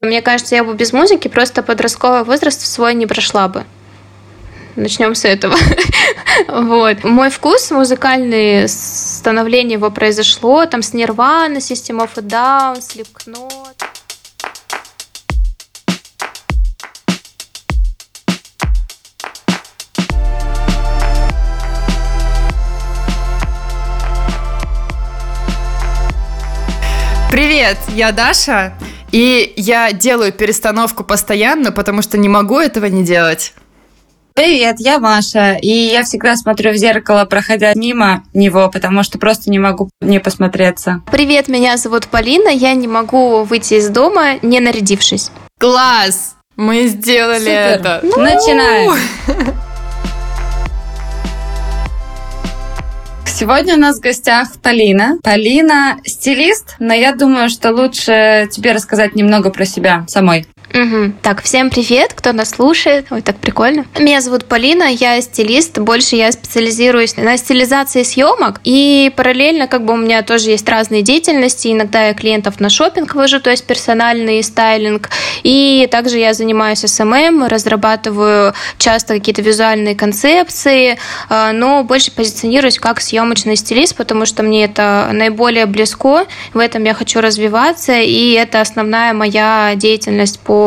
Мне кажется, я бы без музыки просто подростковый возраст свой не прошла бы. Начнем с этого. Вот. Мой вкус музыкальный, становление его произошло там с Nirvana, System of a Down, Slipknot. Привет, я Даша, и я делаю перестановку постоянно, потому что не могу этого не делать. Привет, я Маша, и я всегда смотрю в зеркало, проходя мимо него, потому что просто не могу не посмотреться. Привет, меня зовут Полина, я не могу выйти из дома, не нарядившись. Класс! Мы сделали это! Ну! Начинаем! Сегодня у нас в гостях Полина. Полина – стилист, но я думаю, что лучше тебе рассказать немного про себя самой. Угу. Так, всем привет, кто нас слушает. Ой, так прикольно. Меня зовут Полина, я стилист. Больше я специализируюсь на стилизации съемок. И параллельно как бы у меня тоже есть разные деятельности. Иногда я клиентов на шопинг вожу, то есть персональный стайлинг. И также я занимаюсь СММ, разрабатываю часто какие-то визуальные концепции, но больше позиционируюсь как съемочный стилист, потому что мне это наиболее близко. В этом я хочу развиваться, и это основная моя деятельность по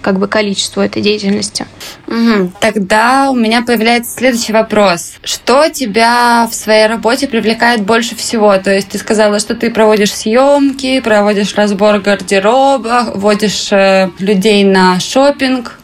как бы количеству этой деятельности. Угу. Тогда у меня появляется следующий вопрос. Что тебя в своей работе привлекает больше всего? То есть ты сказала, что ты проводишь съемки, проводишь разбор гардероба, водишь людей на шопинг.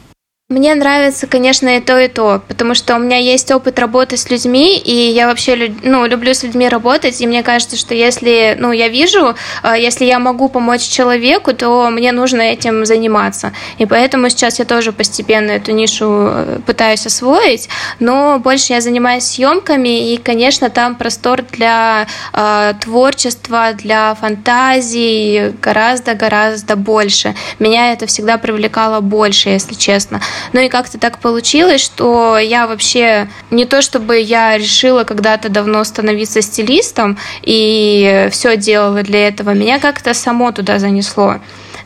Мне нравится, конечно, и то, потому что у меня есть опыт работы с людьми, и я вообще люблю с людьми работать, и мне кажется, что если я вижу, если я могу помочь человеку, то мне нужно этим заниматься. И поэтому сейчас я тоже постепенно эту нишу пытаюсь освоить, но больше я занимаюсь съемками, и, конечно, там простор для творчества, для фантазии гораздо-гораздо больше. Меня это всегда привлекало больше, если честно. Ну и как-то так получилось, что я вообще не то чтобы я решила когда-то давно становиться стилистом и все делала для этого, меня как-то само туда занесло.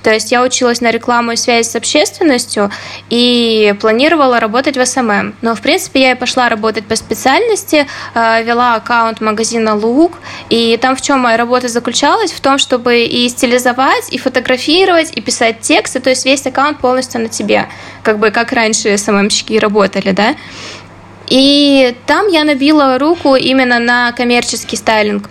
То есть я училась на рекламу и связь с общественностью и планировала работать в СММ. Но, в принципе, я и пошла работать по специальности, вела аккаунт магазина «Лук». И там в чем моя работа заключалась? В том, чтобы и стилизовать, и фотографировать, и писать тексты. То есть весь аккаунт полностью на тебе. Как бы как раньше СММщики работали, да? И там я набила руку именно на коммерческий стайлинг.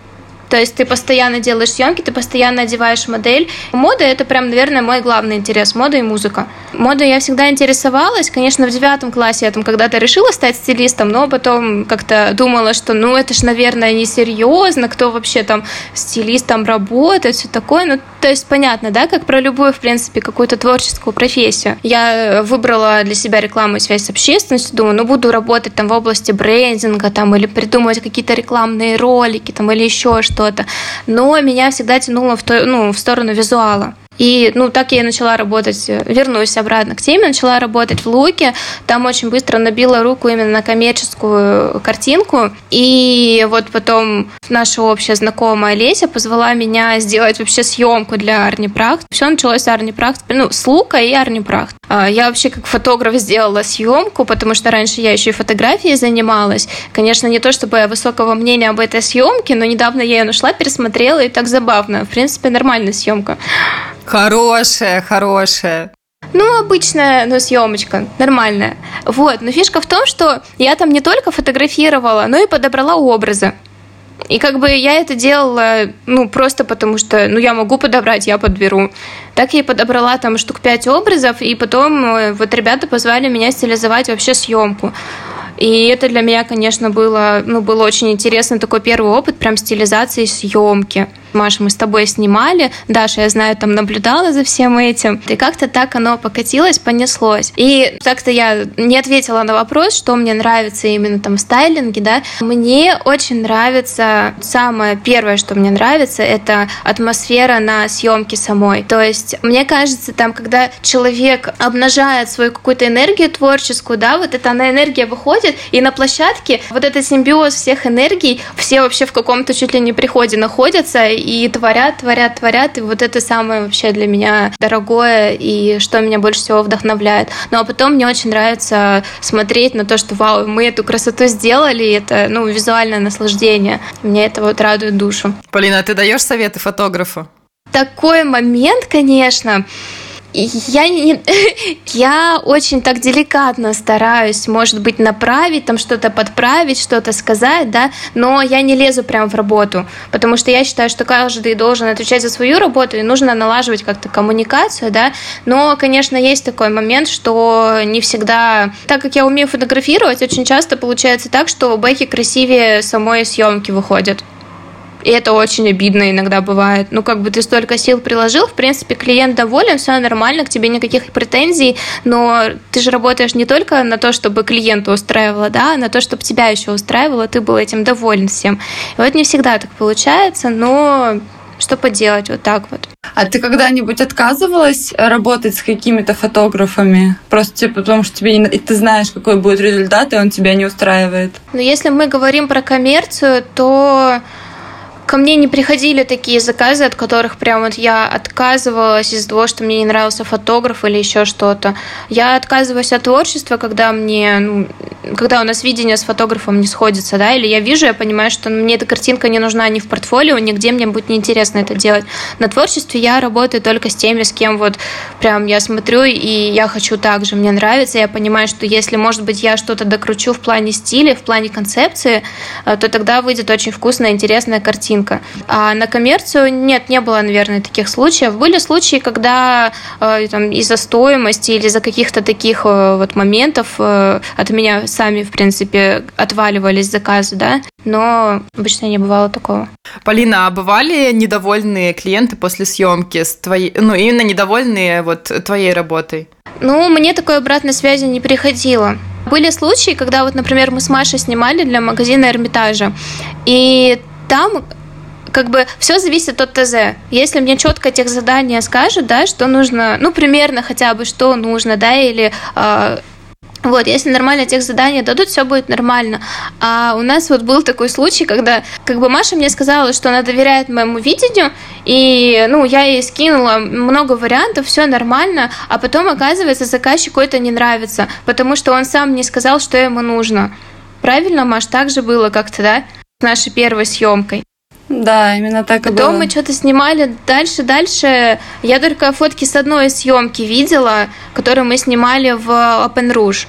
То есть ты постоянно делаешь съемки, ты постоянно одеваешь модель. Мода – это прям, наверное, мой главный интерес. Мода и музыка. Мода я всегда интересовалась. Конечно, в 9 классе я там когда-то решила стать стилистом, но потом как-то думала, что это ж, наверное, несерьезно, кто вообще там стилистом работает, все такое. То есть понятно, да, как про любую, в принципе, какую-то творческую профессию. Я выбрала для себя рекламу и связь с общественностью, думаю, буду работать там в области брендинга там, или придумывать какие-то рекламные ролики там, или еще что-то. Но меня всегда тянуло в сторону визуала. И так я и начала работать, вернусь обратно к теме, начала работать в Луке, там очень быстро набила руку именно на коммерческую картинку, и потом наша общая знакомая Олеся позвала меня сделать вообще съемку для Арни Прахт. Все началось с Арни Прахт, с Лука и Арни Прахт. Я вообще как фотограф сделала съемку, потому что раньше я еще и фотографией занималась. Конечно, не то чтобы я высокого мнения об этой съемке, но недавно я ее нашла, пересмотрела, и так забавно. В принципе, нормальная съемка. Хорошая. Обычная, съемочка, нормальная. Но фишка в том, что я там не только фотографировала, но и подобрала образы. И как бы я это делала, просто потому что, я могу подобрать, я подберу. Так я и подобрала там штук 5 образов, и потом ребята позвали меня стилизовать вообще съемку. И это для меня, конечно, было очень интересно, такой первый опыт прям стилизации съемки. Маша, мы с тобой снимали, Даша, я знаю, там наблюдала за всем этим. И как-то так оно покатилось, понеслось. И как-то я не ответила на вопрос, что мне нравится именно там в стайлинге, да. Мне очень нравится, самое первое, что мне нравится, это атмосфера на съемке самой. То есть, мне кажется, там, когда человек обнажает свою какую-то энергию творческую, да, она энергия выходит, и на площадке этот симбиоз всех энергий, все вообще в каком-то чуть ли не приходе находятся, и творят. И вот это самое вообще для меня дорогое и что меня больше всего вдохновляет. Ну а потом мне очень нравится смотреть на то, что вау, мы эту красоту сделали, и это, ну, визуальное наслаждение. Мне это вот радует душу. Полина, а ты даешь советы фотографу? Такой момент, конечно. Я очень так деликатно стараюсь, может быть, направить, там что-то подправить, что-то сказать, да, но я не лезу прям в работу, потому что я считаю, что каждый должен отвечать за свою работу и нужно налаживать как-то коммуникацию, да, но, конечно, есть такой момент, что не всегда, так как я умею фотографировать, очень часто получается так, что бэки красивее самой съемки выходят. И это очень обидно иногда бывает. Ну, как бы ты столько сил приложил, в принципе, клиент доволен, все нормально, к тебе никаких претензий, но ты же работаешь не только на то, чтобы клиента устраивало, да, а на то, чтобы тебя еще устраивало, ты был этим доволен всем. И вот не всегда так получается, но что поделать, вот так вот. А ты когда-нибудь отказывалась работать с какими-то фотографами? Просто типа потому, что тебе не... ты знаешь, какой будет результат, и он тебя не устраивает. Но если мы говорим про коммерцию, то... Ко мне не приходили такие заказы, от которых прям вот я отказывалась из-за того, что мне не нравился фотограф или еще что-то. Я отказываюсь от творчества, когда мне, когда у нас видение с фотографом не сходится, да, или я вижу, я понимаю, что мне эта картинка не нужна ни в портфолио, нигде мне будет неинтересно это делать. На творчестве я работаю только с теми, с кем вот прям я смотрю, и я хочу так же, мне нравится, я понимаю, что если, может быть, я что-то докручу в плане стиля, в плане концепции, то тогда выйдет очень вкусная, интересная картинка. А на коммерцию нет, не было, наверное, таких случаев. Были случаи, когда там, из-за стоимости или из-за каких-то таких вот моментов от меня сами, в принципе, отваливались заказы, да, но обычно не бывало такого. Полина, а бывали недовольные клиенты после съемки с твоей, ну, именно недовольные вот твоей работой? Ну, мне такой обратной связи не приходило. Были случаи, когда вот, например, мы с Машей снимали для магазина Эрмитажа, и там как бы все зависит от ТЗ. Если мне четко техзадание скажут, да, что нужно, ну, примерно хотя бы, что нужно, да, или... Вот, если нормально техзадание дадут, все будет нормально. А у нас вот был такой случай, когда как бы Маша мне сказала, что она доверяет моему видению, и, ну, я ей скинула много вариантов, все нормально, а потом, оказывается, заказчику это не нравится, потому что он сам не сказал, что ему нужно. Правильно, Маш, так же было как-то, да? С нашей первой съемкой. Да, именно так и было. Потом мы что-то снимали дальше. Я только фотки с одной съемки видела, которую мы снимали в OpenRush.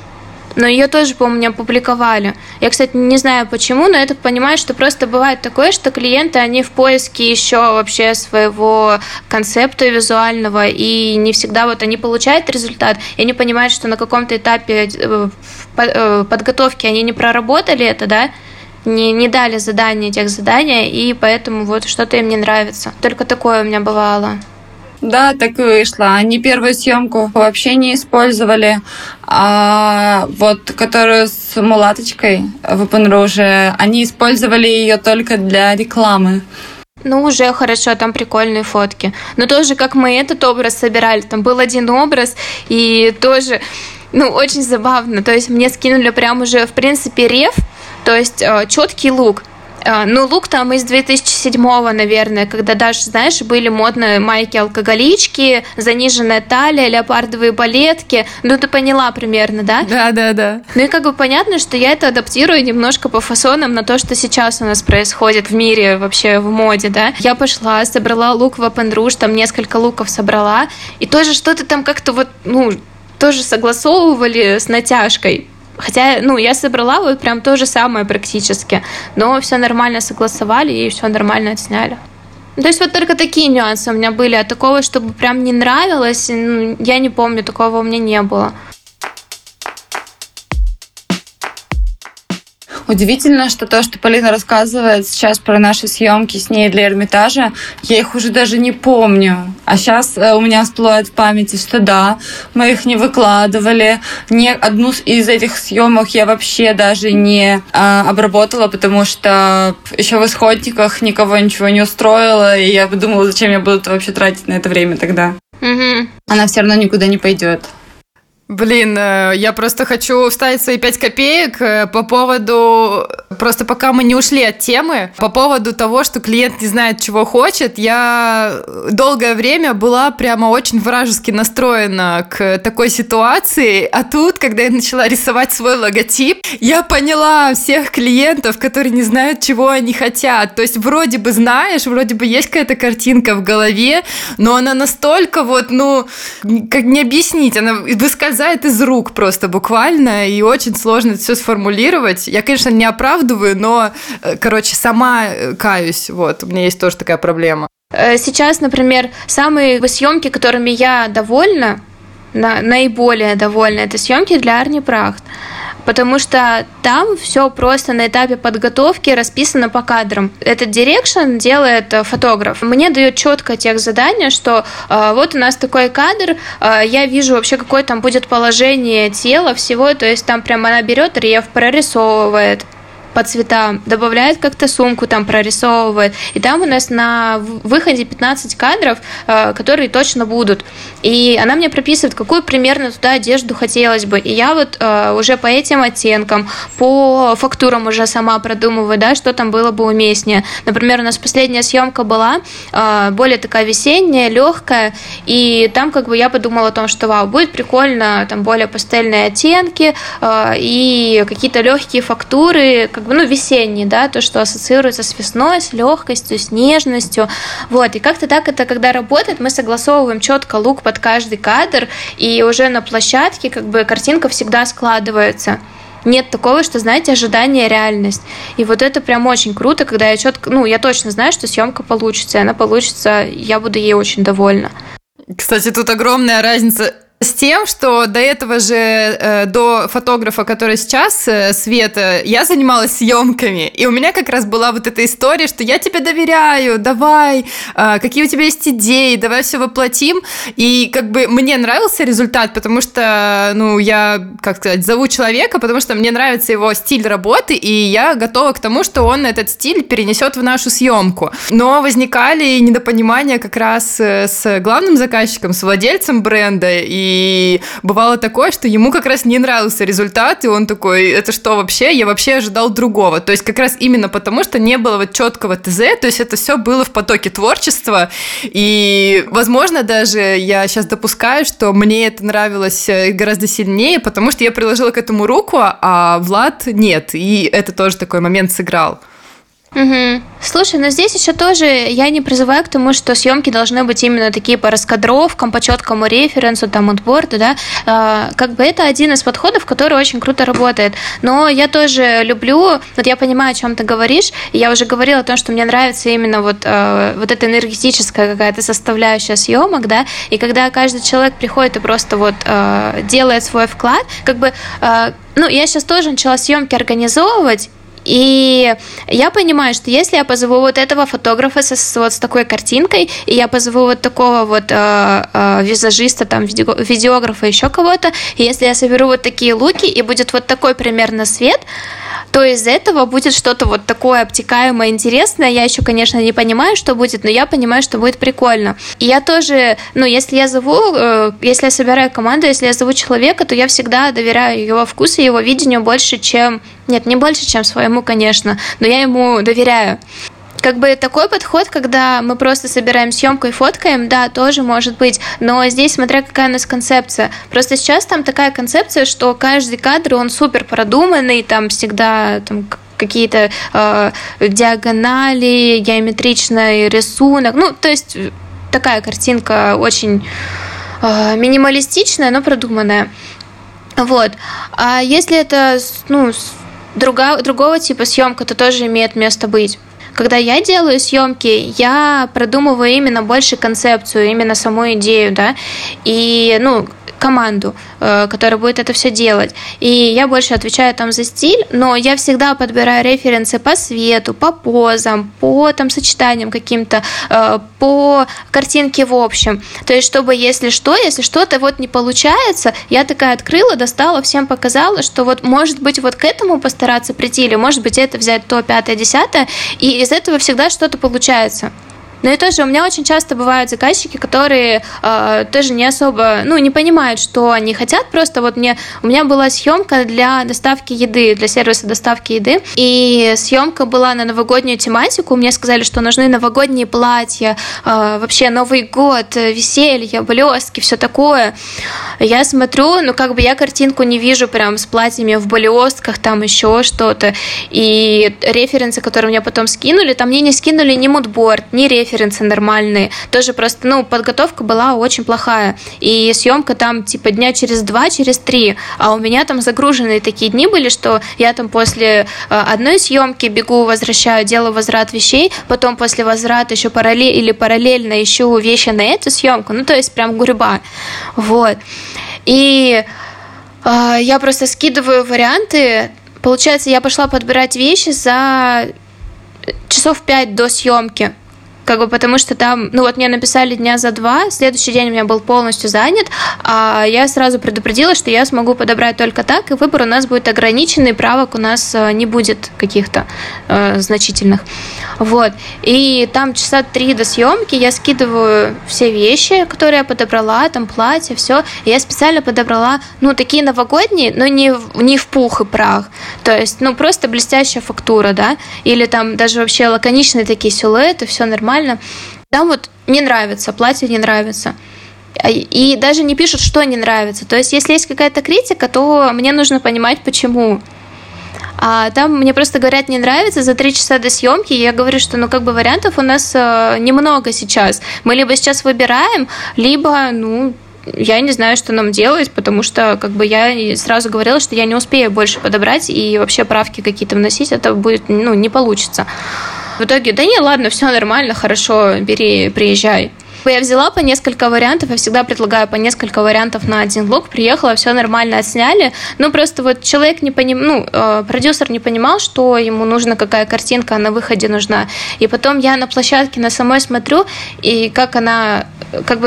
Но ее тоже, по-моему, опубликовали. Я, кстати, не знаю почему, но я так понимаю, что просто бывает такое, что клиенты, они в поиске еще вообще своего концепта визуального, и не всегда вот они получают результат, и они понимают, что на каком-то этапе подготовки они не проработали это, да, не дали задания, техзадания, и поэтому вот что-то им не нравится. Только такое у меня бывало. Да, так и вышло. Они первую съемку вообще не использовали, а вот которую с мулаточкой в OpenRush, они использовали ее только для рекламы. Ну, уже хорошо, там прикольные фотки. Но тоже, как мы этот образ собирали, там был один образ, и тоже, ну, очень забавно. То есть мне скинули прям уже, в принципе, реф, то есть четкий лук. Ну, лук там из 2007-го, наверное, когда даже, знаешь, были модные майки-алкоголички, заниженная талия, леопардовые балетки. Ну, ты поняла примерно, да? Да. Ну, и как бы понятно, что я это адаптирую немножко по фасонам на то, что сейчас у нас происходит в мире, вообще в моде, да? Я пошла, собрала лук в OpenRush, там несколько луков собрала, и тоже что-то там как-то вот, ну, тоже согласовывали с натяжкой. Хотя, ну, я собрала вот прям то же самое практически, но все нормально согласовали и все нормально отсняли. То есть вот только такие нюансы у меня были, а такого, чтобы прям не нравилось, ну, я не помню, такого у меня не было. Удивительно, что то, что Полина рассказывает сейчас про наши съемки с ней для Эрмитажа, я их уже даже не помню. А сейчас у меня всплывает в памяти, что да, мы их не выкладывали. Ни одну из этих съемок я вообще даже не обработала, потому что еще в исходниках никого ничего не устроило, и я подумала, зачем я буду вообще тратить на это время тогда. Она все равно никуда не пойдет. Блин, я просто хочу вставить свои 5 копеек по поводу... Просто пока мы не ушли от темы, по поводу того, что клиент не знает, чего хочет, я долгое время была прямо очень вражески настроена к такой ситуации. А тут, когда я начала рисовать свой логотип, я поняла всех клиентов, которые не знают, чего они хотят. То есть вроде бы знаешь, вроде бы есть какая-то картинка в голове, но она настолько вот, ну, как не объяснить, она выскальзывает из рук просто буквально, и очень сложно это все сформулировать. Я, конечно, не оправдываю, но, короче, сама каюсь, вот, у меня есть тоже такая проблема. Сейчас, например, самые съемки, которыми я довольна, наиболее довольна, это съемки для Арни Прахт, потому что там все просто на этапе подготовки расписано по кадрам. Этот дирекшн делает фотограф. Мне дает четко тех задания, что вот у нас такой кадр, я вижу вообще, какое там будет положение тела всего, то есть там прям она берет реф, прорисовывает по цветам, добавляет как-то сумку, там прорисовывает. И там у нас на выходе 15 кадров, которые точно будут. И она мне прописывает, какую примерно туда одежду хотелось бы. И я вот уже по этим оттенкам, по фактурам уже сама продумываю, да, что там было бы уместнее. Например, у нас последняя съемка была более такая весенняя, легкая. И там как бы я подумала о том, что вау, будет прикольно, там более пастельные оттенки и какие-то легкие фактуры, как бы, ну, весенний, да, то, что ассоциируется с весной, с легкостью, с нежностью, вот, и как-то так это, когда работает, мы согласовываем четко лук под каждый кадр, и уже на площадке, как бы, картинка всегда складывается. Нет такого, что, знаете, ожидание, реальность. И вот это прям очень круто, когда я четко, ну, я точно знаю, что съемка получится, и она получится, я буду ей очень довольна. Кстати, тут огромная разница с тем, что до этого же, до фотографа, который сейчас, Света, я занималась съемками, и у меня как раз была вот эта история, что я тебе доверяю, давай, какие у тебя есть идеи, давай все воплотим, и как бы мне нравился результат, потому что, ну, я, как сказать, зову человека, потому что мне нравится его стиль работы, и я готова к тому, что он этот стиль перенесет в нашу съемку. Но возникали недопонимания как раз с главным заказчиком, с владельцем бренда, и бывало такое, что ему как раз не нравился результат, и он такой, это что вообще, я вообще ожидал другого. То есть как раз именно потому, что не было вот четкого ТЗ, то есть это все было в потоке творчества, и, возможно, даже я сейчас допускаю, что мне это нравилось гораздо сильнее, потому что я приложила к этому руку, а Влад нет, и это тоже такой момент сыграл. Угу. Слушай, но здесь еще тоже я не призываю к тому, что съемки должны быть именно такие по раскадровкам, по четкому референсу, там, онборду, да, как бы это один из подходов, который очень круто работает, но я тоже люблю, вот я понимаю, о чем ты говоришь, и я уже говорила о том, что мне нравится именно вот эта энергетическая какая-то составляющая съемок, да, и когда каждый человек приходит и просто вот делает свой вклад, как бы, ну, я сейчас тоже начала съемки организовывать, и я понимаю, что если я позову вот этого фотографа вот с такой картинкой, и я позову вот такого вот визажиста, там, видеографа, еще кого-то, и если я соберу вот такие луки, и будет вот такой примерно свет, то из этого будет что-то вот такое обтекаемое, интересное. Я еще, конечно, не понимаю, что будет, но я понимаю, что будет прикольно. И я тоже, ну, если я собираю команду, если я зову человека, то я всегда доверяю его вкусу и его видению больше, чем... Нет, не больше, чем своему, конечно, но я ему доверяю. Как бы такой подход, когда мы просто собираем съемку и фоткаем, да, тоже может быть, но здесь смотря какая у нас концепция. Просто сейчас там такая концепция, что каждый кадр, он супер продуманный, там всегда там, какие-то диагонали, геометричный рисунок, ну, то есть такая картинка очень минималистичная, но продуманная. Вот. А если это, ну, другого типа съемка, то тоже имеет место быть. Когда я делаю съемки, я продумываю именно больше концепцию, именно саму идею, да, и, ну, команду, которая будет это все делать. И я больше отвечаю там за стиль, но я всегда подбираю референсы по свету, по позам, по там сочетаниям каким-то, по картинке в общем. То есть, чтобы если что-то вот не получается, я такая открыла, достала, всем показала, что вот может быть вот к этому постараться прийти, или может быть это взять то, пятое, десятое, и из этого всегда что-то получается. Но и тоже у меня очень часто бывают заказчики, которые тоже не особо, не понимают, что они хотят. Просто вот у меня была съемка для доставки еды, для сервиса доставки еды, и съемка была на новогоднюю тематику. Мне сказали, что нужны новогодние платья, вообще Новый год, веселье, блестки, все такое. Я смотрю, я картинку не вижу прям с платьями в блестках, там еще что-то. И референсы, которые мне потом скинули, там мне не скинули ни мудборд, ни референсы нормальные. Тоже просто, подготовка была очень плохая. И съемка там дня через два, через три. А у меня там загруженные такие дни были, что я там после одной съемки бегу, возвращаю, делаю возврат вещей, потом после возврата еще параллельно ищу вещи на эту съемку. То есть прям гурьба. Вот. И я просто скидываю варианты. Получается, я пошла подбирать вещи за часов 5 до съемки. Потому что там, мне написали дня за два, следующий день у меня был полностью занят, а я сразу предупредила, что я смогу подобрать только так, и выбор у нас будет ограниченный, правок у нас не будет каких-то значительных. Вот. И там часа 3 до съемки я скидываю все вещи, которые я подобрала, там платье, все. Я специально подобрала, такие новогодние, но не в пух и прах. То есть, просто блестящая фактура, да, или там даже вообще лаконичные такие силуэты, все нормально. Там не нравится, платье не нравится. И даже не пишут, что не нравится. То есть, если есть какая-то критика, то мне нужно понимать, почему. А там мне просто говорят, не нравится за 3 часа до съемки. Я говорю, что вариантов у нас немного сейчас. Мы либо сейчас выбираем, либо, я не знаю, что нам делать, потому что я сразу говорила, что я не успею больше подобрать и вообще правки какие-то вносить, это будет, не получится. В итоге, ладно, все нормально, хорошо, бери, приезжай. Я взяла по несколько вариантов, я всегда предлагаю по несколько вариантов на один лук, приехала, все нормально, отсняли. Просто человек не понимал, продюсер не понимал, что ему нужна, какая картинка на выходе нужна. И потом я на площадке на самой смотрю, и как она,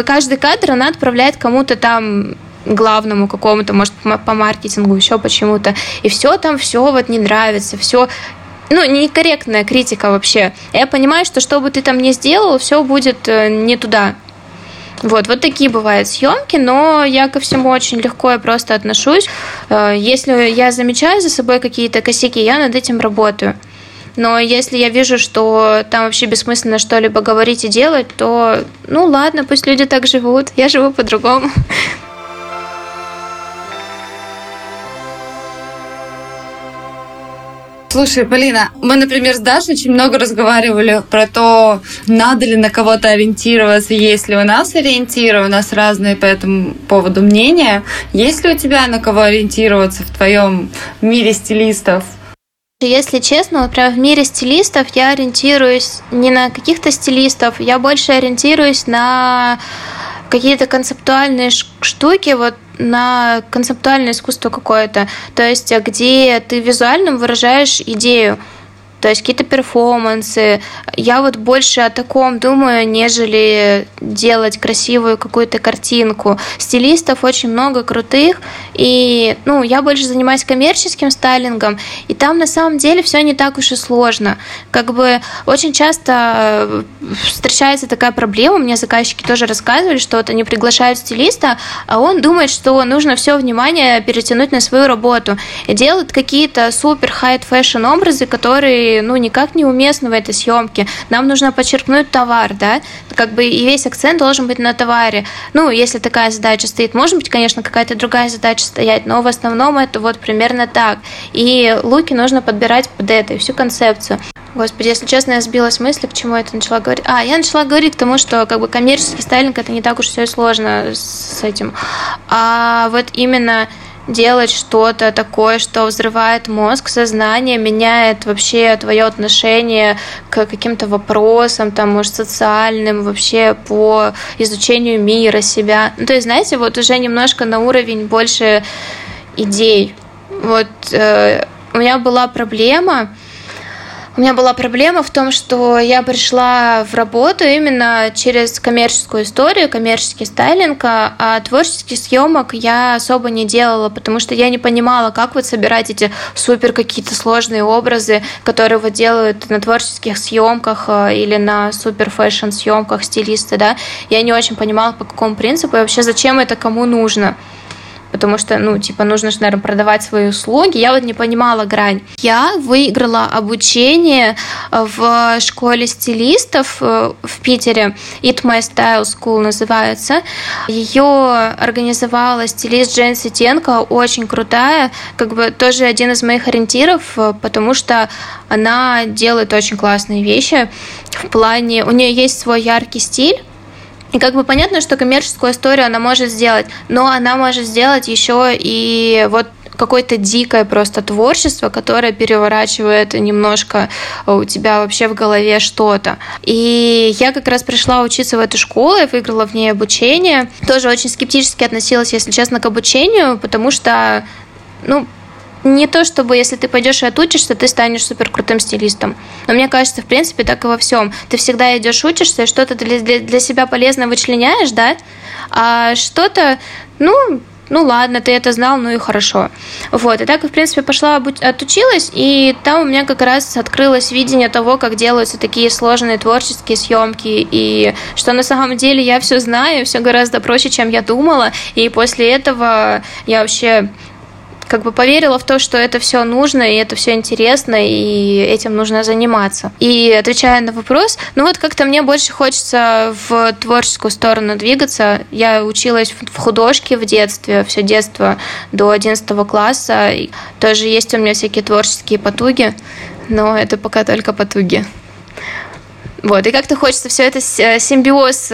каждый кадр она отправляет кому-то там, главному какому-то, может, по маркетингу, еще почему-то. И все там, все не нравится, все... некорректная критика вообще. Я понимаю, что бы ты там ни сделал, все будет не туда. Вот такие бывают съемки, но я ко всему очень легко и просто отношусь. Если я замечаю за собой какие-то косяки, я над этим работаю. Но если я вижу, что там вообще бессмысленно что-либо говорить и делать, то, ладно, пусть люди так живут, я живу по-другому. Слушай, Полина, мы, например, с Дашей очень много разговаривали про то, надо ли на кого-то ориентироваться, есть ли у нас ориентиры, у нас разные по этому поводу мнения. Есть ли у тебя на кого ориентироваться в твоем мире стилистов? Если честно, прям в мире стилистов я ориентируюсь не на каких-то стилистов, я больше ориентируюсь на какие-то концептуальные штуки, на концептуальное искусство какое-то, то есть где ты визуально выражаешь идею, то есть какие-то перформансы. Я больше о таком думаю, нежели делать красивую какую-то картинку. Стилистов очень много крутых, и я больше занимаюсь коммерческим стайлингом, и там на самом деле все не так уж и сложно. Очень часто встречается такая проблема, мне заказчики тоже рассказывали, что они приглашают стилиста, а он думает, что нужно все внимание перетянуть на свою работу, и делают какие-то супер хай-фэшн образы, которые никак не уместно в этой съемке. Нам нужно подчеркнуть товар, да? И весь акцент должен быть на товаре. Если такая задача стоит, может быть, конечно, какая-то другая задача стоять, но в основном это примерно так. И луки нужно подбирать под это, и всю концепцию. Господи, если честно, я сбилась с мысли, к чему это начала говорить. Я начала говорить к тому, что коммерческий стайлинг, это не так уж все и сложно с этим. А именно... делать что-то такое, что взрывает мозг, сознание, меняет вообще твое отношение к каким-то вопросам, социальным, вообще по изучению мира, себя. То есть, знаете, уже немножко на уровень больше идей. У меня была проблема... У меня была проблема в том, что я пришла в работу именно через коммерческую историю, коммерческий стайлинг, а творческих съемок я особо не делала, потому что я не понимала, как вот собирать эти супер какие-то сложные образы, которые вот делают на творческих съемках или на супер фэшн-съемках стилисты, да. Я не очень понимала, по какому принципу и вообще зачем это кому нужно. Потому что, нужно же, наверное, продавать свои услуги. Я вот не понимала грань. Я выиграла обучение в школе стилистов в Питере. It's My Style School называется. Ее организовала стилист Джейн Ситенко, очень крутая. Тоже один из моих ориентиров, потому что она делает очень классные вещи. В плане... У нее есть свой яркий стиль. И понятно, что коммерческую историю она может сделать, но она может сделать еще и вот какое-то дикое просто творчество, которое переворачивает немножко у тебя вообще в голове что-то. И я как раз пришла учиться в эту школу, я выиграла в ней обучение. Тоже очень скептически относилась, если честно, к обучению, потому что, не то чтобы, если ты пойдешь и отучишься, ты станешь суперкрутым стилистом. Но мне кажется, в принципе, так и во всем. Ты всегда идешь, учишься, и что-то для себя полезное вычленяешь, да? А что-то, ладно, ты это знал, и хорошо. Вот, и так, в принципе, пошла, отучилась, и там у меня как раз открылось видение того, как делаются такие сложные творческие съемки, и что на самом деле я все знаю, все гораздо проще, чем я думала, и после этого я вообще... поверила в то, что это все нужно, и это все интересно, и этим нужно заниматься. И отвечая на вопрос, как-то мне больше хочется в творческую сторону двигаться. Я училась в художке в детстве, все детство до 11 класса. И тоже есть у меня всякие творческие потуги, но это пока только потуги. Вот, и как-то хочется все это симбиоз...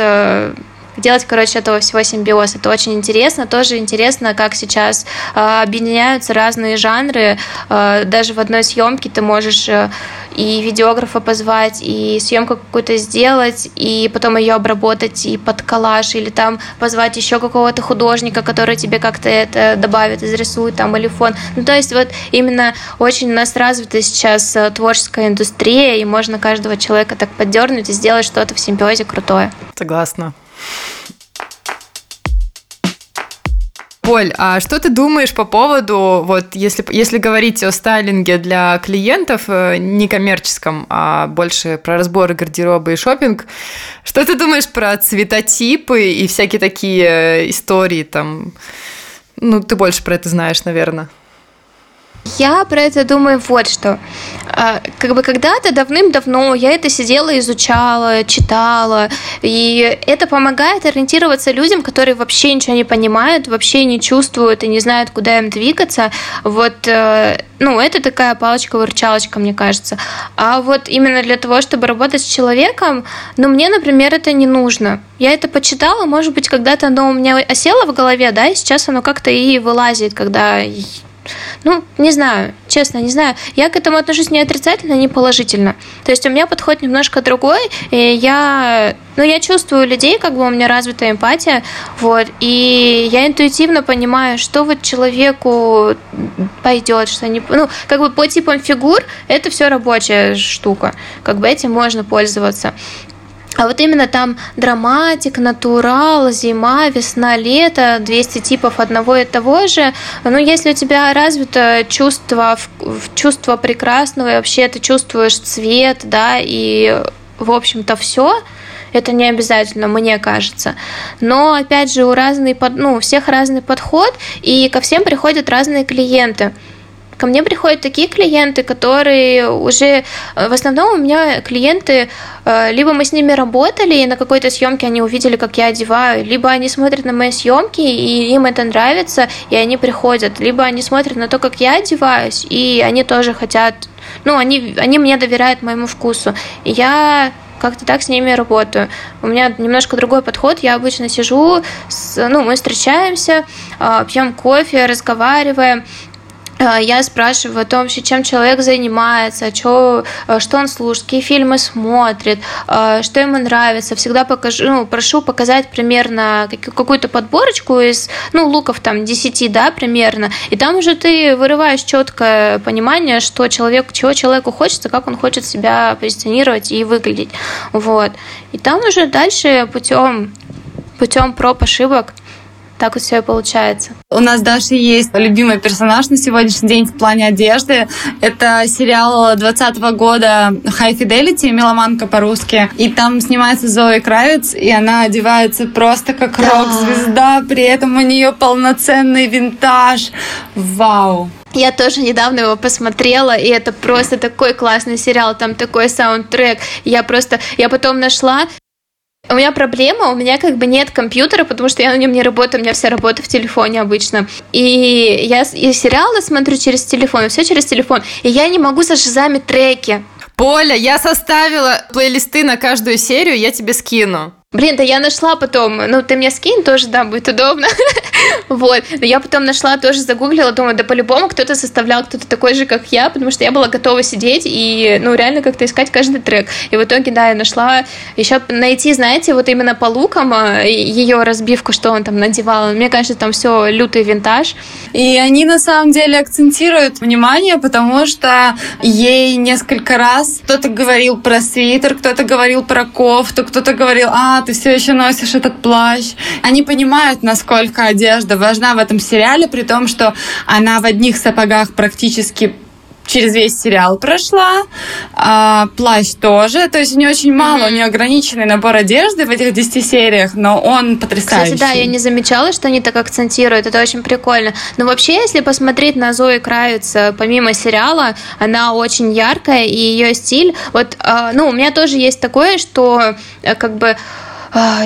Делать, этого всего симбиоз. Это очень интересно. Тоже интересно, как сейчас объединяются разные жанры. Даже в одной съемке ты можешь и видеографа позвать, и съемку какую-то сделать, и потом ее обработать и под коллаж, или там позвать еще какого-то художника, который тебе как-то это добавит, изрисует, или фон. То есть вот именно очень у нас развита сейчас творческая индустрия, и можно каждого человека так поддернуть и сделать что-то в симбиозе крутое. Согласна. Поль, а что ты думаешь по поводу, если говорить о стайлинге для клиентов, не коммерческом, а больше про разборы гардероба и шопинг, что ты думаешь про цветотипы и всякие такие истории там? Ты больше про это знаешь, наверное. Я про это думаю вот что. Когда-то давным-давно я это сидела, изучала, читала, и это помогает ориентироваться людям, которые вообще ничего не понимают, вообще не чувствуют и не знают, куда им двигаться. Это такая палочка-выручалочка, мне кажется. А вот именно для того, чтобы работать с человеком, мне, например, это не нужно. Я это почитала, может быть, когда-то оно у меня осело в голове, да, и сейчас оно как-то и вылазит, когда... не знаю, честно, не знаю. Я к этому отношусь не отрицательно, не положительно. То есть у меня подход немножко другой, и я чувствую людей, у меня развита эмпатия, и я интуитивно понимаю, что человеку пойдет, что не... по типам фигур это все рабочая штука, этим можно пользоваться. А именно там драматик, натурал, зима, весна, лето, 200 типов одного и того же. Если у тебя развито чувство прекрасного, и вообще ты чувствуешь цвет, да, и, в общем-то, все, это не обязательно, мне кажется. Но, опять же, у всех разный подход, и ко всем приходят разные клиенты. Ко мне приходят такие клиенты, которые уже... В основном у меня клиенты, либо мы с ними работали, и на какой-то съемке они увидели, как я одеваю, либо они смотрят на мои съемки, и им это нравится, и они приходят, либо они смотрят на то, как я одеваюсь, и они тоже хотят... они мне доверяют моему вкусу. И я... как-то так с ними работаю. У меня немножко другой подход. Я обычно сижу, мы встречаемся, пьем кофе, разговариваем, я спрашиваю о том, чем человек занимается, что он слушает, какие фильмы смотрит, что ему нравится. Всегда прошу показать примерно какую-то подборочку из луков там 10, примерно. И там уже ты вырываешь четкое понимание, чего человеку хочется, как он хочет себя позиционировать и выглядеть. Вот. И там уже дальше путем проб, ошибок. Так вот все и получается. У нас Даша есть любимый персонаж на сегодняшний день в плане одежды. Это сериал 2020 года «High Fidelity», «Меломанка» по-русски. И там снимается Зои Кравиц, и она одевается просто как рок-звезда, при этом у нее полноценный винтаж. Вау! Я тоже недавно его посмотрела, и это просто такой классный сериал, там такой саундтрек. Я потом нашла... У меня проблема, у меня нет компьютера, потому что я на нем не работаю, у меня вся работа в телефоне обычно. И я и сериалы смотрю через телефон, и все через телефон, и я не могу зашизамить треки. Поля, я составила плейлисты на каждую серию, я тебе скину. Блин, да я нашла потом, ты мне скинь тоже, да, будет удобно. Вот, я потом нашла, тоже загуглила, думаю, да по-любому кто-то составлял, кто-то такой же, как я, потому что я была готова сидеть и, реально как-то искать каждый трек. И в итоге, да, я нашла, еще найти, знаете, именно по лукам ее разбивку, что он там надевал. Мне кажется, там все лютый винтаж. И они на самом деле акцентируют внимание, потому что ей несколько раз кто-то говорил про свитер, кто-то говорил про кофту, кто-то говорил, ты все еще носишь этот плащ. Они понимают, насколько одежда важна в этом сериале, при том, что она в одних сапогах практически через весь сериал прошла, плащ тоже, то есть у нее очень мало, у нее ограниченный набор одежды в этих 10 сериях, но он потрясающий. Кстати, да, я не замечала, что они так акцентируют, это очень прикольно. Но вообще, если посмотреть на Зои Кравиц, помимо сериала, она очень яркая, и ее стиль, у меня тоже есть такое, что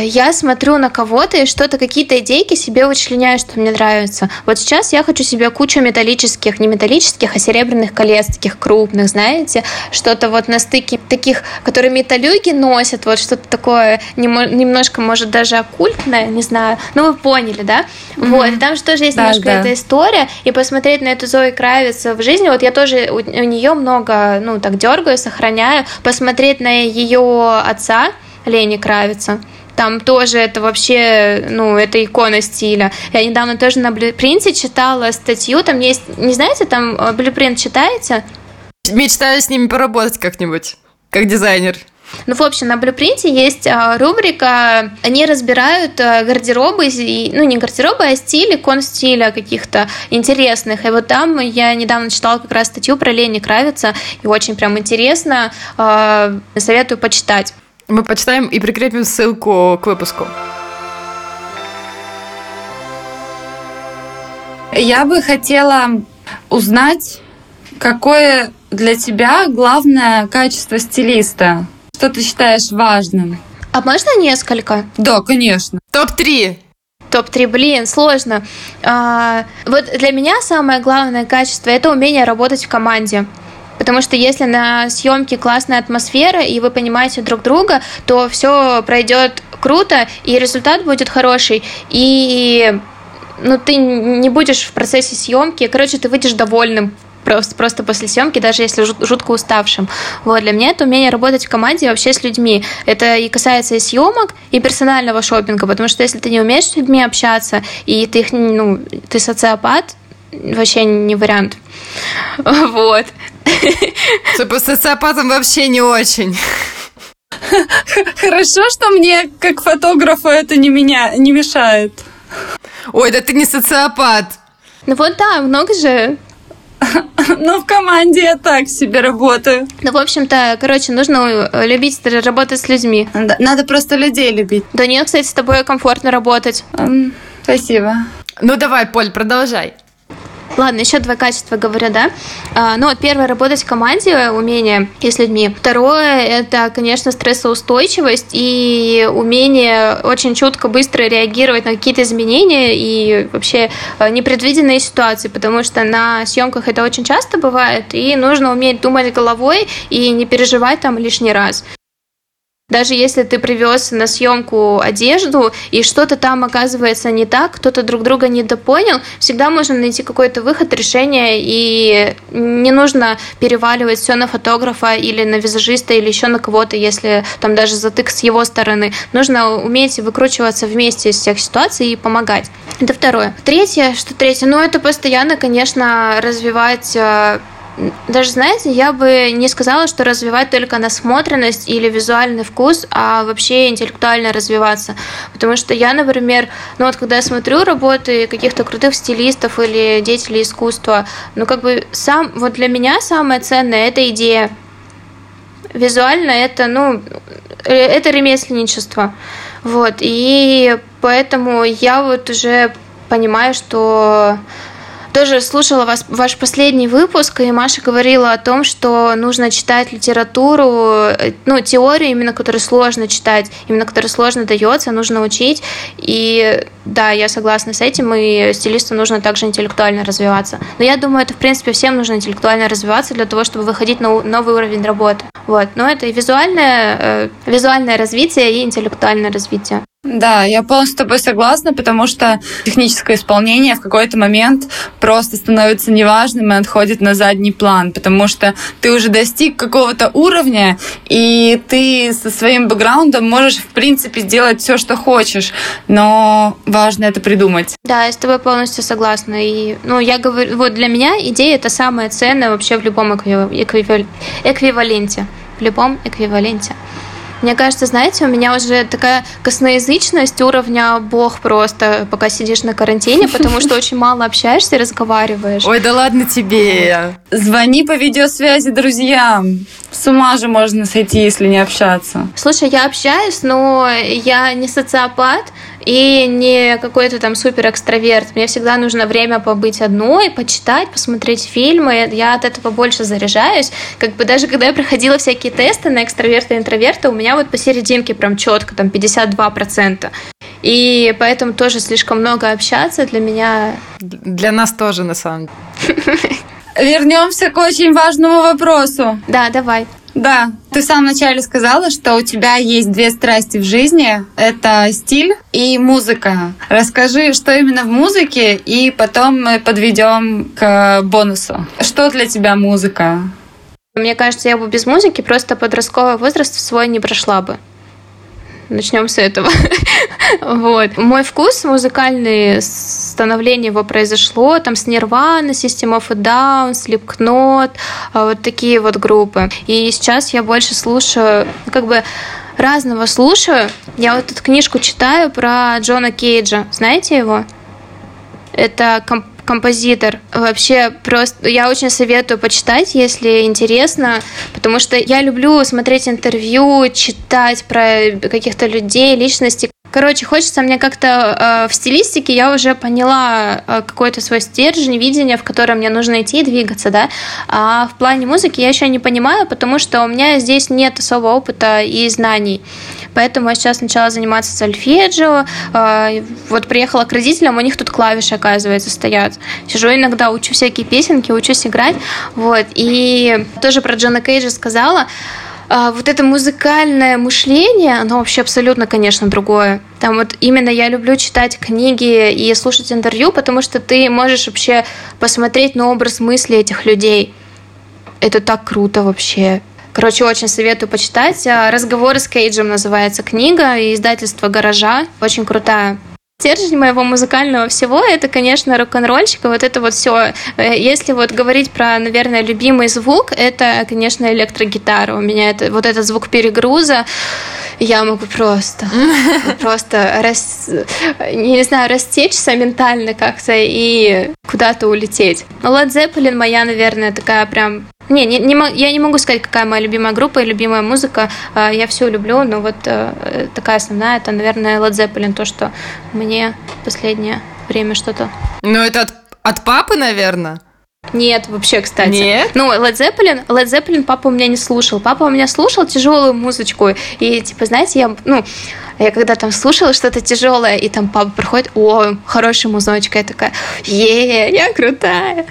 я смотрю на кого-то и какие-то идейки себе вычленяю, что мне нравится. Сейчас я хочу себе кучу металлических, не металлических, а серебряных колец, таких крупных, знаете, что-то на стыке таких, которые металлюги носят, что-то такое немножко, может, даже оккультное, не знаю. Вы поняли, да? Mm-hmm. Вот, там же тоже есть немножко эта история, и посмотреть на эту Зои Кравиц в жизни, я тоже у нее много, дергаю, сохраняю, посмотреть на ее отца, Лени Кравица. Там тоже это вообще, это икона стиля. Я недавно тоже на Блюпринте читала статью, там есть, не знаете, там Блюпринт читаете? Мечтаю с ними поработать как-нибудь, как дизайнер. В общем, на Блюпринте есть рубрика, они разбирают гардеробы, не гардеробы, а стиль, икон стиля каких-то интересных. И там я недавно читала как раз статью про Лени Кравица, и очень прям интересно, советую почитать. Мы почитаем и прикрепим ссылку к выпуску. Я бы хотела узнать, какое для тебя главное качество стилиста? Что ты считаешь важным? А можно несколько? Да, конечно. Топ-3. Топ-3, блин, сложно. Для меня самое главное качество – это умение работать в команде. Потому что если на съемке классная атмосфера, и вы понимаете друг друга, то все пройдет круто, и результат будет хороший, и ты не будешь в процессе съемки, ты выйдешь довольным просто после съемки, даже если жутко уставшим. Для меня это умение работать в команде и вообще с людьми. Это и касается и съемок, и персонального шопинга, потому что если ты не умеешь с людьми общаться, и ты их, ты социопат, вообще не вариант. Вот. По социопатам вообще не очень. Хорошо, что мне, как фотографу, это не мешает. Ой, да ты не социопат. Много же. В команде я так себе работаю. В общем-то, нужно любить работать с людьми. Надо просто людей любить. Да нет, кстати, с тобой комфортно работать. Спасибо. Давай, Поль, продолжай. Ладно, еще 2 качества говорю, да? Первое, работать в команде, умение и с людьми. Второе, это, конечно, стрессоустойчивость и умение очень чутко, быстро реагировать на какие-то изменения и вообще непредвиденные ситуации, потому что на съемках это очень часто бывает, и нужно уметь думать головой и не переживать там лишний раз. Даже если ты привез на съемку одежду, и что-то там оказывается не так, кто-то друг друга недопонял, всегда можно найти какой-то выход, решение, и не нужно переваливать все на фотографа или на визажиста или еще на кого-то, если там даже затык с его стороны. Нужно уметь выкручиваться вместе из всех ситуаций и помогать. Это второе. Третье, это постоянно, конечно, развивать... Даже, знаете, я бы не сказала, что развивать только насмотренность или визуальный вкус, а вообще интеллектуально развиваться. Потому что я, например, когда я смотрю работы каких-то крутых стилистов или деятелей искусства, для меня самое ценное – это идея. Визуально это ремесленничество. И поэтому я уже понимаю, что... Тоже слушала ваш последний выпуск, и Маша говорила о том, что нужно читать литературу, теорию, именно которую сложно читать, именно которая сложно дается, нужно учить. И да, я согласна с этим, и стилисту нужно также интеллектуально развиваться. Но я думаю, это в принципе всем нужно интеллектуально развиваться для того, чтобы выходить на новый уровень работы. Это и визуальное развитие, и интеллектуальное развитие. Да, я полностью с тобой согласна, потому что техническое исполнение в какой-то момент просто становится неважным и отходит на задний план, потому что ты уже достиг какого-то уровня, и ты со своим бэкграундом можешь, в принципе, сделать все, что хочешь, но важно это придумать. Да, я с тобой полностью согласна. И, я говорю, для меня идея — это самое ценное вообще в любом эквиваленте. В любом эквиваленте. Мне кажется, знаете, у меня уже такая косноязычность уровня бог просто, пока сидишь на карантине, потому что очень мало общаешься и разговариваешь. Ой, да ладно тебе. Звони по видеосвязи друзьям. С ума же можно сойти, если не общаться. Слушай, я общаюсь, но я не социопат и не какой-то там супер экстраверт. Мне всегда нужно время побыть одной, почитать, посмотреть фильмы. Я от этого больше заряжаюсь. Даже когда я проходила всякие тесты на экстраверта и интроверта, у меня посерединке прям четко, там 52%. И поэтому тоже слишком много общаться для меня... Для нас тоже, на самом деле. Вернемся к очень важному вопросу. Да, давай. Да, ты в самом начале сказала, что у тебя есть две страсти в жизни. Это стиль и музыка. Расскажи, что именно в музыке, и потом мы подведем к бонусу. Что для тебя музыка? Мне кажется, я бы без музыки просто подростковый возраст свой не прошла бы. Начнем с этого. Мой вкус музыкальный, становление его произошло там с Nirvana, System of a Down, Slipknot, такие группы. И сейчас я больше слушаю, разного слушаю. Я эту книжку читаю про Джона Кейджа. Знаете его? Это композитор. Вообще просто я очень советую почитать, если интересно, потому что я люблю смотреть интервью, читать про каких-то людей, личностей. Короче, хочется мне как-то в стилистике, я уже поняла какой-то свой стержень, видение, в которое мне нужно идти и двигаться, да. А в плане музыки я еще не понимаю, потому что у меня здесь нет особого опыта и знаний. Поэтому я сейчас начала заниматься сольфеджио. Приехала к родителям, у них тут клавиши, оказывается, стоят. Сижу иногда, учу всякие песенки, учусь играть. И тоже про Джона Кейджа сказала. Это музыкальное мышление, оно вообще абсолютно, конечно, другое. Там именно я люблю читать книги и слушать интервью, потому что ты можешь вообще посмотреть на образ мысли этих людей. Это так круто вообще. Короче, очень советую почитать. «Разговоры с Кейджем» называется книга, издательство «Гаража». Очень крутая. Стержень моего музыкального всего — это, конечно, рок-н-рольщик, и все. Если говорить про, наверное, любимый звук, это, конечно, электрогитара. У меня это, этот звук перегруза, я могу просто растечься ментально как-то и куда-то улететь. Led Zeppelin моя, наверное, такая прям... Я не могу сказать, какая моя любимая группа и любимая музыка. Я все люблю, но такая основная, это, наверное, Led Zeppelin, то, что мне в последнее время что-то... это от папы, наверное? Нет, вообще, кстати. Нет? Led Zeppelin папа у меня не слушал. Папа у меня слушал тяжелую музычку. И, знаете, я когда там слушала что-то тяжелое, и там папа проходит, о, хорошая музычка, я такая, я крутая.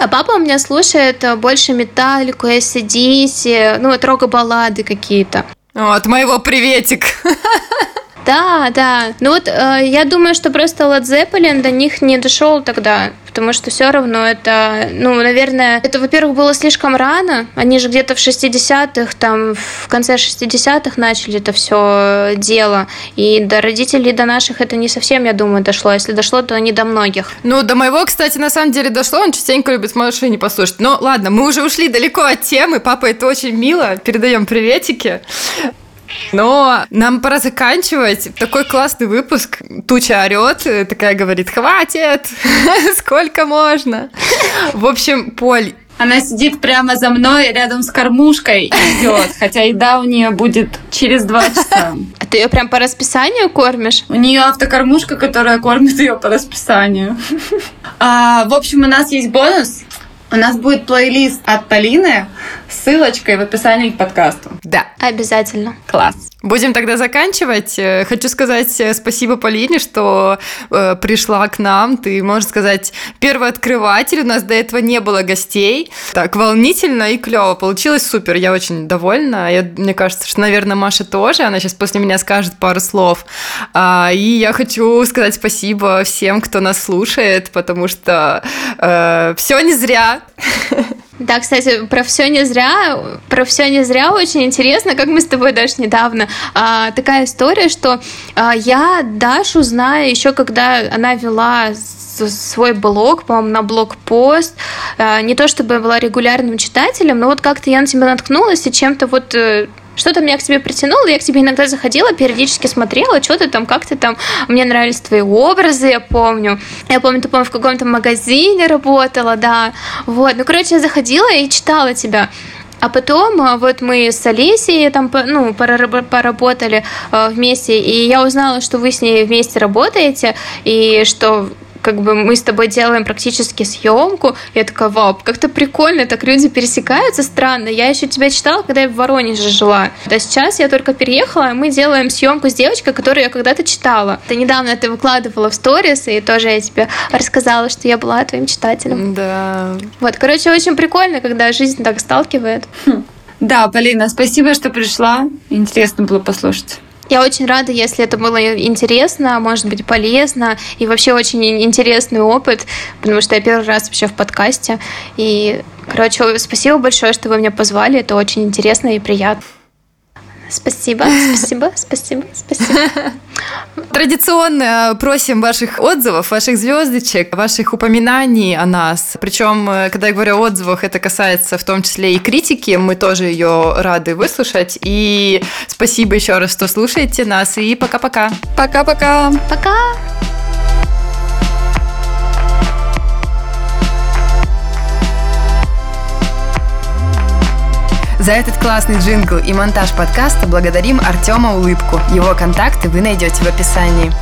А папа у меня слушает больше Metallica, AC/DC, ну вот рок-баллады какие-то. От моего приветик. Да, да. Ну вот я думаю, что просто Led Zeppelin до них не дошел тогда, потому что все равно это, ну, наверное, это, во-первых, было слишком рано. Они же где-то в 60-х, там, в конце 60-х начали это все дело. И до родителей, до наших это не совсем, я думаю, дошло. Если дошло, то не до многих. Ну, до моего, кстати, на самом деле дошло. Он частенько любит в машине послушать. Но ладно, мы уже ушли далеко от темы. Папа, это очень мило. Передаем приветики. Но нам пора заканчивать. Такой классный выпуск. Туча орет, такая говорит: хватит, сколько можно. В общем, Поль. Она сидит прямо за мной, рядом с кормушкой и идет. Хотя еда у нее будет через 2 часа. А ты ее прям по расписанию кормишь? У нее автокормушка, которая кормит ее по расписанию. В общем, у нас есть бонус. У нас будет плейлист от Полины с ссылочкой в описании к подкасту. Да. Обязательно. Класс. Будем тогда заканчивать. Хочу сказать спасибо Полине, что пришла к нам. Ты, можно сказать, первый открыватель. У нас до этого не было гостей. Так волнительно и клево. Получилось супер. Я очень довольна. Мне кажется, что, наверное, Маша тоже. Она сейчас после меня скажет пару слов. И я хочу сказать спасибо всем, кто нас слушает, потому что все не зря. Да, кстати, про все не зря очень интересно, как мы с тобой, Даш, недавно. Такая история, что я Дашу знаю еще, когда она вела свой блог, по-моему, на блог-пост. Не то чтобы я была регулярным читателем, но вот как-то я на тебя наткнулась и чем-то вот... Что-то меня к тебе притянуло, я к тебе иногда заходила, периодически смотрела, что ты там, как ты там. Мне нравились твои образы, я помню, ты, по-моему, в каком-то магазине работала, да. Вот, ну, короче, я заходила и читала тебя. А потом вот мы с Олесей там, ну, поработали вместе, и я узнала, что вы с ней вместе работаете, и что... как бы мы с тобой делаем практически съемку. Я такая: вау, как-то прикольно, так люди пересекаются, странно. Я еще тебя читала, когда я в Воронеже жила. А сейчас я только переехала, и мы делаем съемку с девочкой, которую я когда-то читала. Ты недавно это выкладывала в сторис, и тоже я тебе рассказала, что я была твоим читателем. Да. Вот, короче, очень прикольно, когда жизнь так сталкивает. Да, Полина, спасибо, что пришла. Интересно было послушать. Я очень рада, если это было интересно, может быть, полезно, и вообще очень интересный опыт, потому что я первый раз вообще в подкасте. И, короче, спасибо большое, что вы меня позвали, это очень интересно и приятно. Спасибо. Традиционно просим ваших отзывов, ваших звездочек, ваших упоминаний о нас. Причем, когда я говорю о отзывах, это касается в том числе и критики. Мы тоже ее рады выслушать. И спасибо еще раз, что слушаете нас. И пока-пока. Пока-пока. Пока. За этот классный джингл и монтаж подкаста благодарим Артема Улыбку. Его контакты вы найдете в описании.